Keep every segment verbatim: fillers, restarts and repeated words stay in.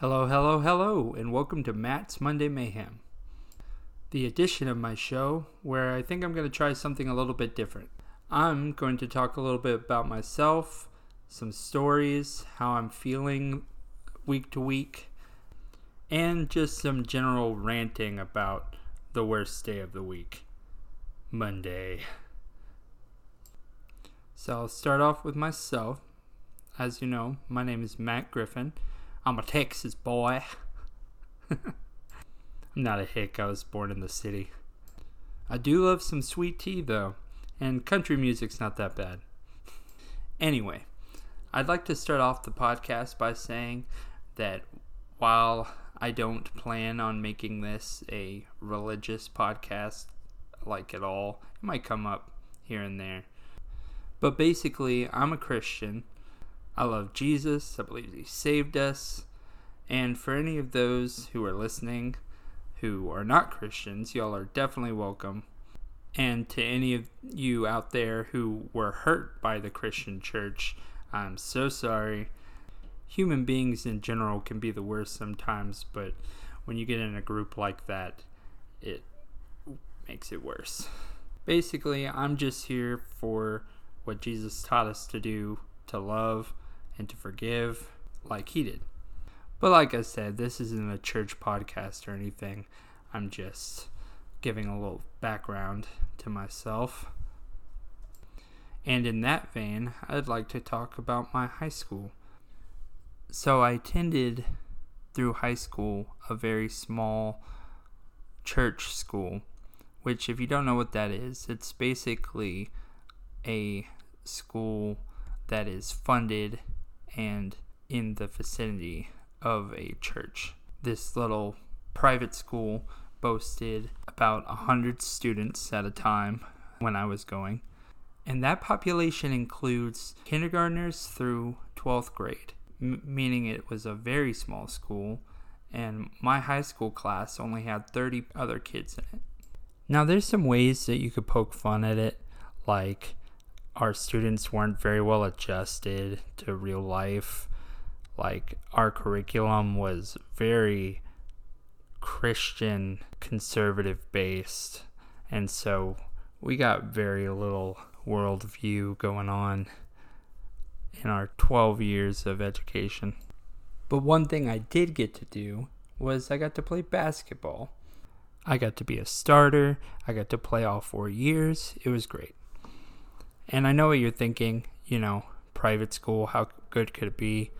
Hello, hello, hello, and welcome to Matt's Monday Mayhem, the edition of my show where I think I'm going to try something a little bit different. I'm going to talk a little bit about myself, some stories, how I'm feeling week to week, and just some general ranting about the worst day of the week, Monday. So I'll start off with myself. As you know, my name is Matt Griffin. I'm a Texas boy. I'm not a hick. I was born in the city. I do love some sweet tea, though, and country music's not that bad. Anyway, I'd like to start off the podcast by saying that while I don't plan on making this a religious podcast, like at all, it might come up here and there. But basically, I'm a Christian. I love Jesus, I believe he saved us, and for any of those who are listening who are not Christians, y'all are definitely welcome. And to any of you out there who were hurt by the Christian church, I'm so sorry. Human beings in general can be the worst sometimes, but when you get in a group like that, it makes it worse. Basically, I'm just here for what Jesus taught us to do, to love, and to forgive like he did. But like I said, this isn't a church podcast or anything. I'm just giving a little background to myself. And in that vein, I'd like to talk about my high school. So I attended through high school a very small church school, which if you don't know what that is, it's basically a school that is funded and in the vicinity of a church. This little private school boasted about one hundred students at a time when I was going. And that population includes kindergartners through twelfth grade, m- meaning it was a very small school, and my high school class only had thirty other kids in it. Now there's some ways that you could poke fun at it, like our students weren't very well adjusted to real life. Like, our curriculum was very Christian, conservative based. And so we got very little worldview going on in our twelve years of education. But one thing I did get to do was I got to play basketball. I got to be a starter. I got to play all four years. It was great. And I know what you're thinking, you know, private school, how good could it be?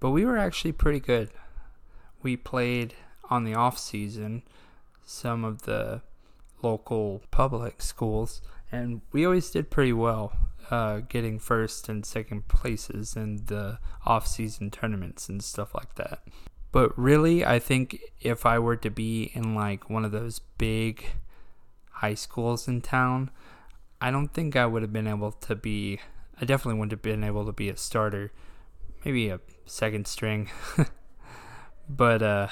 But we were actually pretty good. We played on the off season some of the local public schools, and we always did pretty well, uh, getting first and second places in the off season tournaments and stuff like that. But really, I think if I were to be in like one of those big high schools in town, I don't think I would have been able to be, I definitely wouldn't have been able to be a starter, maybe a second string, but uh,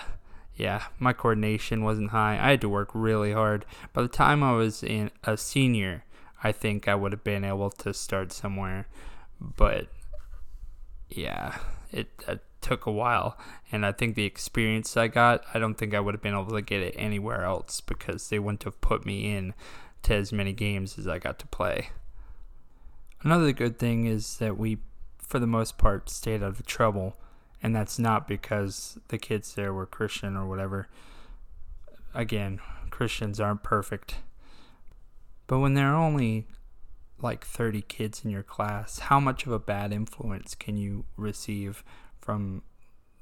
yeah, my coordination wasn't high. I had to work really hard. By the time I was in a senior, I think I would have been able to start somewhere, but yeah, it, it took a while, and I think the experience I got, I don't think I would have been able to get it anywhere else because they wouldn't have put me in to as many games as I got to play. Another good thing is that we, for the most part, stayed out of trouble, and that's not because the kids there were Christian or whatever. Again, Christians aren't perfect. But when there are only like thirty kids in your class, how much of a bad influence can you receive from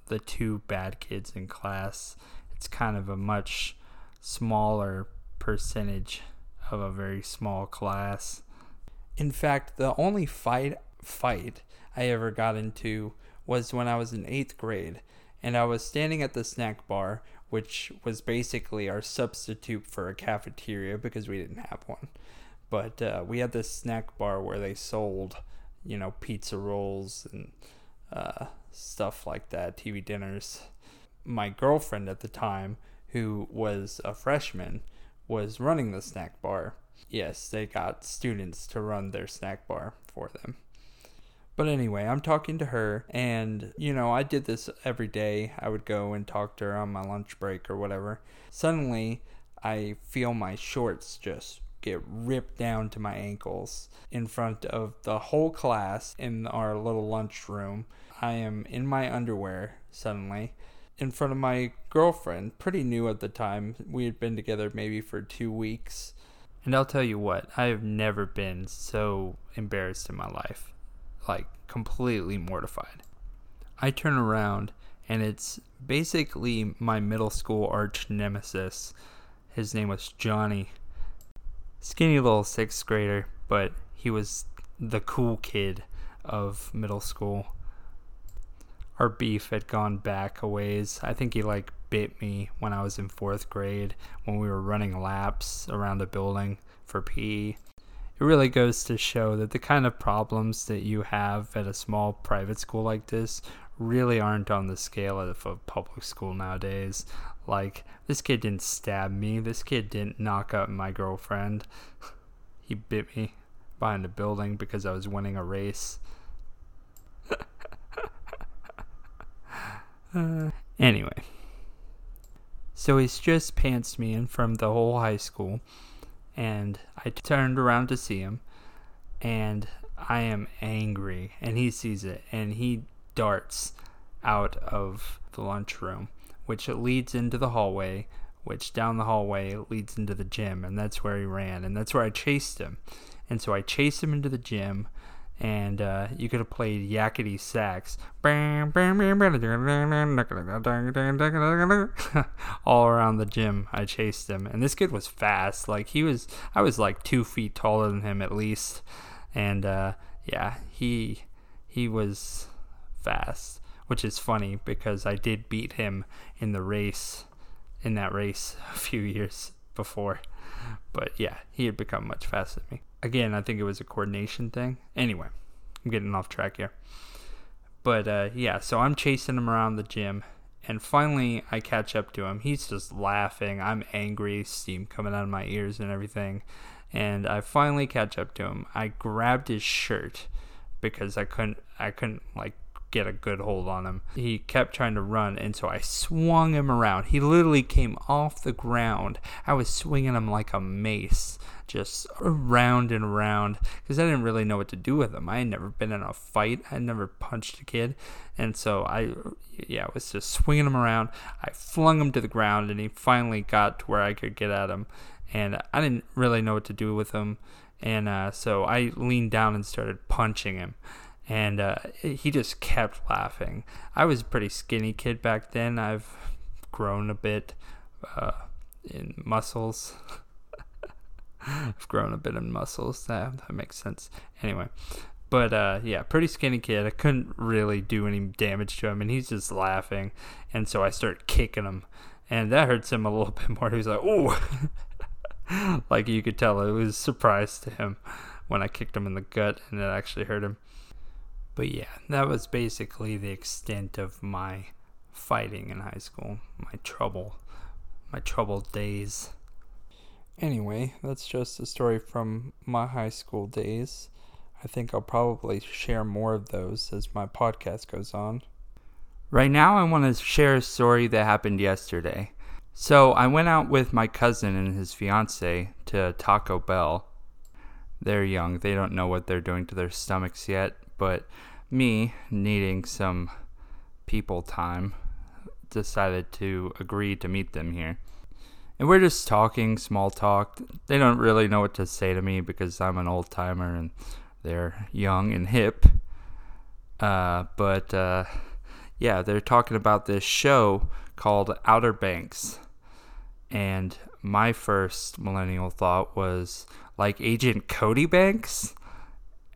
the two bad kids in class? It's kind of a much smaller percentage of a very small class. In fact, the only fight fight I ever got into was when I was in eighth grade, and I was standing at the snack bar, which was basically our substitute for a cafeteria because we didn't have one. But uh, we had this snack bar where they sold, you know, pizza rolls and uh, stuff like that, T V dinners. My girlfriend at the time, who was a freshman, was running the snack bar. Yes, they got students to run their snack bar for them. But anyway, I'm talking to her, and, you know, I did this every day. I would go and talk to her on my lunch break or whatever. Suddenly, I feel my shorts just get ripped down to my ankles in front of the whole class in our little lunchroom. I am in my underwear, suddenly, in front of my girlfriend, pretty new at the time. We had been together maybe for two weeks. And I'll tell you what, I have never been so embarrassed in my life. Like, completely mortified. I turn around, and it's basically my middle school arch nemesis. His name was Johnny. Skinny little sixth grader, but he was the cool kid of middle school. Our beef had gone back a ways. I think he, like, bit me when I was in fourth grade when we were running laps around a building for P E. It really goes to show that the kind of problems that you have at a small private school like this really aren't on the scale of a public school nowadays. Like, this kid didn't stab me. This kid didn't knock up my girlfriend. He bit me behind a building because I was winning a race. uh, anyway. So he's just pantsed me in from the whole high school. And I turned around to see him, and I am angry, and he sees it, and he darts out of the lunchroom, which leads into the hallway, which down the hallway leads into the gym, and that's where he ran, and that's where I chased him. And so I chased him into the gym, and uh, you could have played Yakety Sax, all around the gym. I chased him, and this kid was fast. Like, he was, I was like two feet taller than him at least, and uh, yeah, he he was fast, which is funny because I did beat him in the race, in that race a few years before, but yeah, he had become much faster than me. Again, I think it was a coordination thing. Anyway, I'm getting off track here. But, uh, yeah, so I'm chasing him around the gym. And finally, I catch up to him. He's just laughing. I'm angry. Steam coming out of my ears and everything. And I finally catch up to him. I grabbed his shirt because I couldn't, I couldn't, like, get a good hold on him. He kept trying to run, and so I swung him around. He literally came off the ground. I was swinging him like a mace, just around and around, because I didn't really know what to do with him. I had never been in a fight. I had never punched a kid, and so I, yeah, I was just swinging him around. I flung him to the ground, and he finally got to where I could get at him, and I didn't really know what to do with him, and uh, so I leaned down and started punching him. And uh, he just kept laughing. I was a pretty skinny kid back then. I've grown a bit uh, in muscles. I've grown a bit in muscles. That, that makes sense. Anyway. But, uh, yeah, pretty skinny kid. I couldn't really do any damage to him. And he's just laughing. And so I started kicking him. And that hurts him a little bit more. He was like, ooh. Like, you could tell it was a surprise to him when I kicked him in the gut. And it actually hurt him. But yeah, that was basically the extent of my fighting in high school, my trouble, my troubled days. Anyway, that's just a story from my high school days. I think I'll probably share more of those as my podcast goes on. Right now, I want to share a story that happened yesterday. So I went out with my cousin and his fiance to Taco Bell. They're young. They don't know what they're doing to their stomachs yet. But me, needing some people time, decided to agree to meet them here. And we're just talking, small talk. They don't really know what to say to me because I'm an old timer and they're young and hip. Uh, but uh, yeah, they're talking about this show called Outer Banks. And my first millennial thought was like Agent Cody Banks?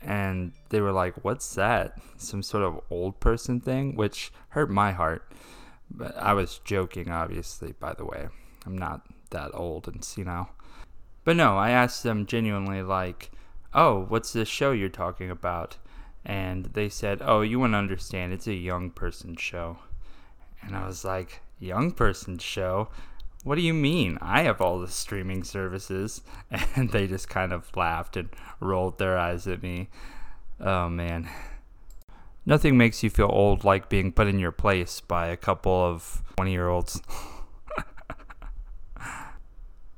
And they were like, what's that? Some sort of old person thing, which hurt my heart. But I was joking, obviously, by the way. I'm not that old and senile. But no, I asked them genuinely, like, oh, what's this show you're talking about? And they said, oh, you wouldn't understand. It's a young person show. And I was like, young person show? What do you mean? I have all the streaming services. And they just kind of laughed and rolled their eyes at me. Oh, man. Nothing makes you feel old like being put in your place by a couple of twenty-year-olds.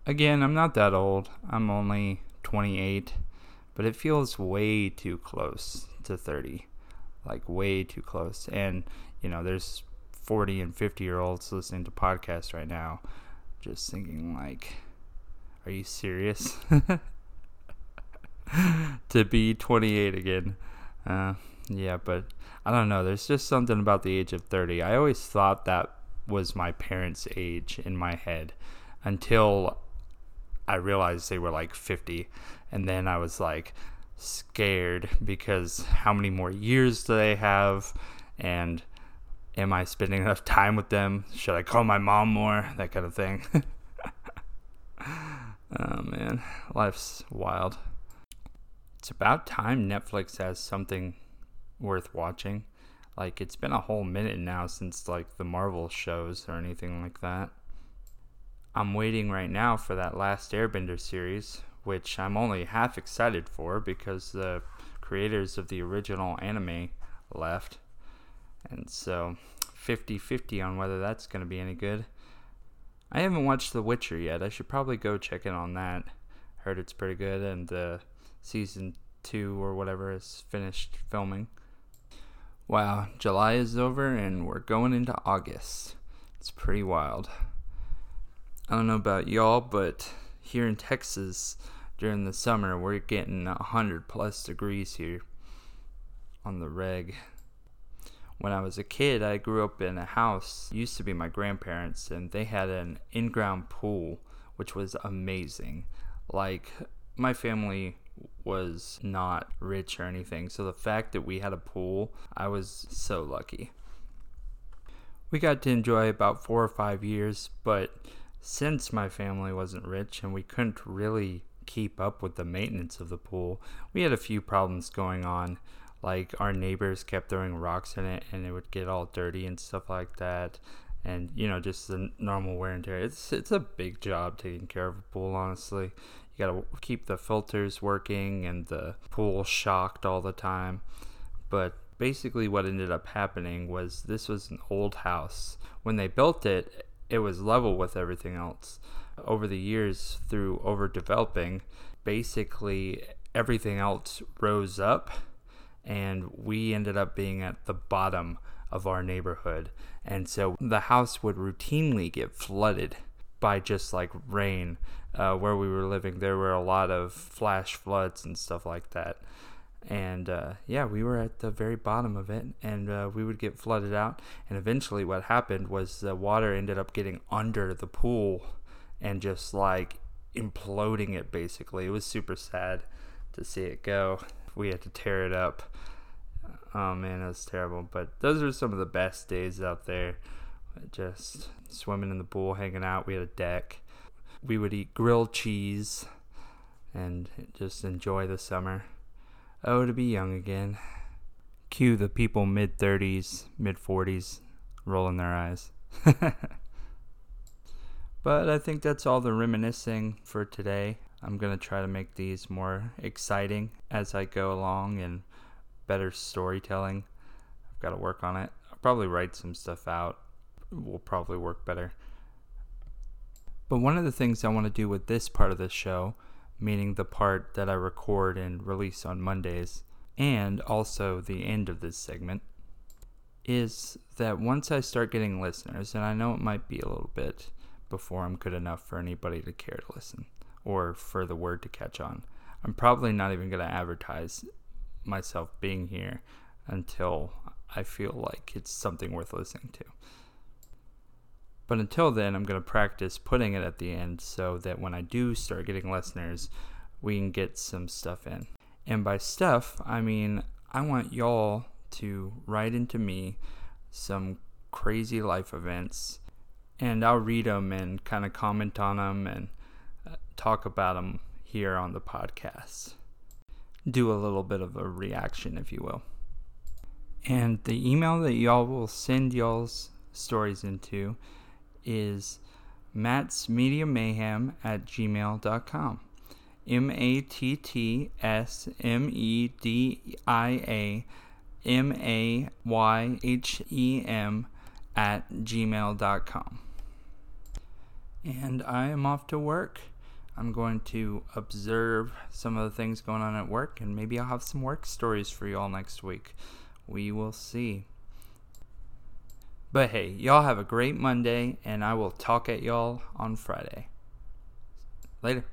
Again, I'm not that old. I'm only twenty-eight. But it feels way too close to thirty. Like, way too close. And, you know, there's forty and fifty-year-olds listening to podcasts right now. Just thinking, like, are you serious? To be twenty-eight again. Uh, yeah, but I don't know. There's just something about the age of thirty. I always thought that was my parents' age in my head until I realized they were like fifty. And then I was like scared because how many more years do they have? And am I spending enough time with them? Should I call my mom more? That kind of thing. Oh, man. Life's wild. It's about time Netflix has something worth watching. Like, it's been a whole minute now since, like, the Marvel shows or anything like that. I'm waiting right now for that Last Airbender series, which I'm only half excited for because the creators of the original anime left. And so, fifty-fifty on whether that's going to be any good. I haven't watched The Witcher yet. I should probably go check in on that. Heard it's pretty good, and the uh, season two or whatever is finished filming. Wow, July is over and we're going into August. It's pretty wild. I don't know about y'all, but here in Texas during the summer, we're getting one hundred plus degrees here on the reg. When I was a kid, I grew up in a house, used to be my grandparents, and they had an in-ground pool, which was amazing. Like, my family was not rich or anything, so the fact that we had a pool, I was so lucky. We got to enjoy about four or five years, but since my family wasn't rich and we couldn't really keep up with the maintenance of the pool, we had a few problems going on. Like, our neighbors kept throwing rocks in it and it would get all dirty and stuff like that. And, you know, just the normal wear and tear. It's it's a big job taking care of a pool, honestly. You gotta keep the filters working and the pool shocked all the time. But basically what ended up happening was this was an old house. When they built it, it was level with everything else. Over the years, through overdeveloping, basically everything else rose up. And we ended up being at the bottom of our neighborhood. And so the house would routinely get flooded by just like rain. Uh, where we were living, there were a lot of flash floods and stuff like that. And uh, yeah, we were at the very bottom of it, and uh, we would get flooded out. And eventually what happened was the water ended up getting under the pool and just like imploding it basically. It was super sad to see it go. We had to tear it up. Oh man, it was terrible. But those are some of the best days out there. Just swimming in the pool, hanging out. We had a deck. We would eat grilled cheese and just enjoy the summer. Oh, to be young again. Cue the people mid-thirties, mid-forties rolling their eyes. But I think that's all the reminiscing for today. I'm going to try to make these more exciting as I go along and better storytelling. I've got to work on it. I'll probably write some stuff out. It will probably work better. But one of the things I want to do with this part of the show, meaning the part that I record and release on Mondays, and also the end of this segment, is that once I start getting listeners, and I know it might be a little bit before I'm good enough for anybody to care to listen, or for the word to catch on. I'm probably not even going to advertise myself being here until I feel like it's something worth listening to. But until then, I'm going to practice putting it at the end so that when I do start getting listeners, we can get some stuff in. And by stuff, I mean, I want y'all to write into me some crazy life events, and I'll read them and kind of comment on them and talk about them here on the podcast. Do a little bit of a reaction, if you will. And the email that y'all will send y'all's stories into is mattsmediamayhem at gmail dot com. M A T T S M E D I A M A Y H E M at gmail dot com. And I am off to work. I'm going to observe some of the things going on at work, and maybe I'll have some work stories for you all next week. We will see. But hey, y'all have a great Monday, and I will talk at y'all on Friday. Later.